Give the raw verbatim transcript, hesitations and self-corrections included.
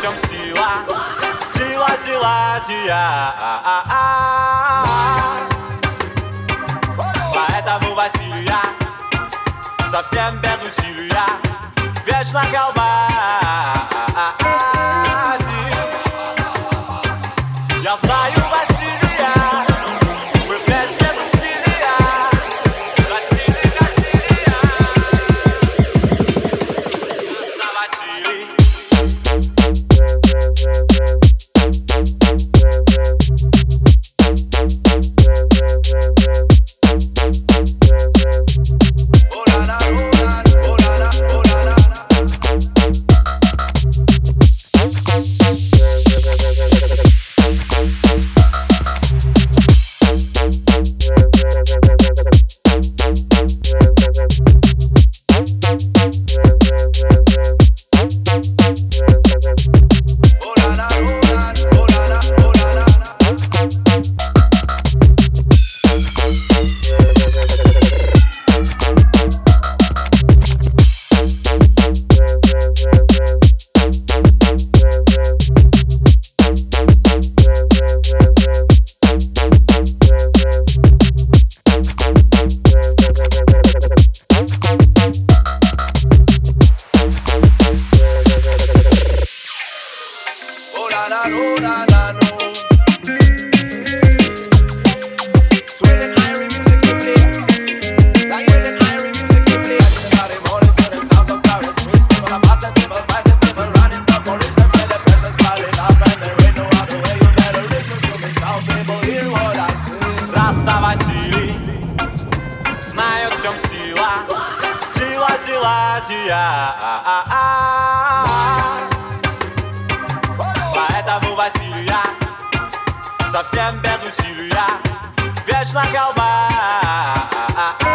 в чем сила, сила Силазия. Поэтому Василия совсем без усилия вечно колбасит. Я знаю, Василия, мы без усилия. Василий, Василия, Василия, Василий. Поэтому Василия совсем без усилия вечно колбасит.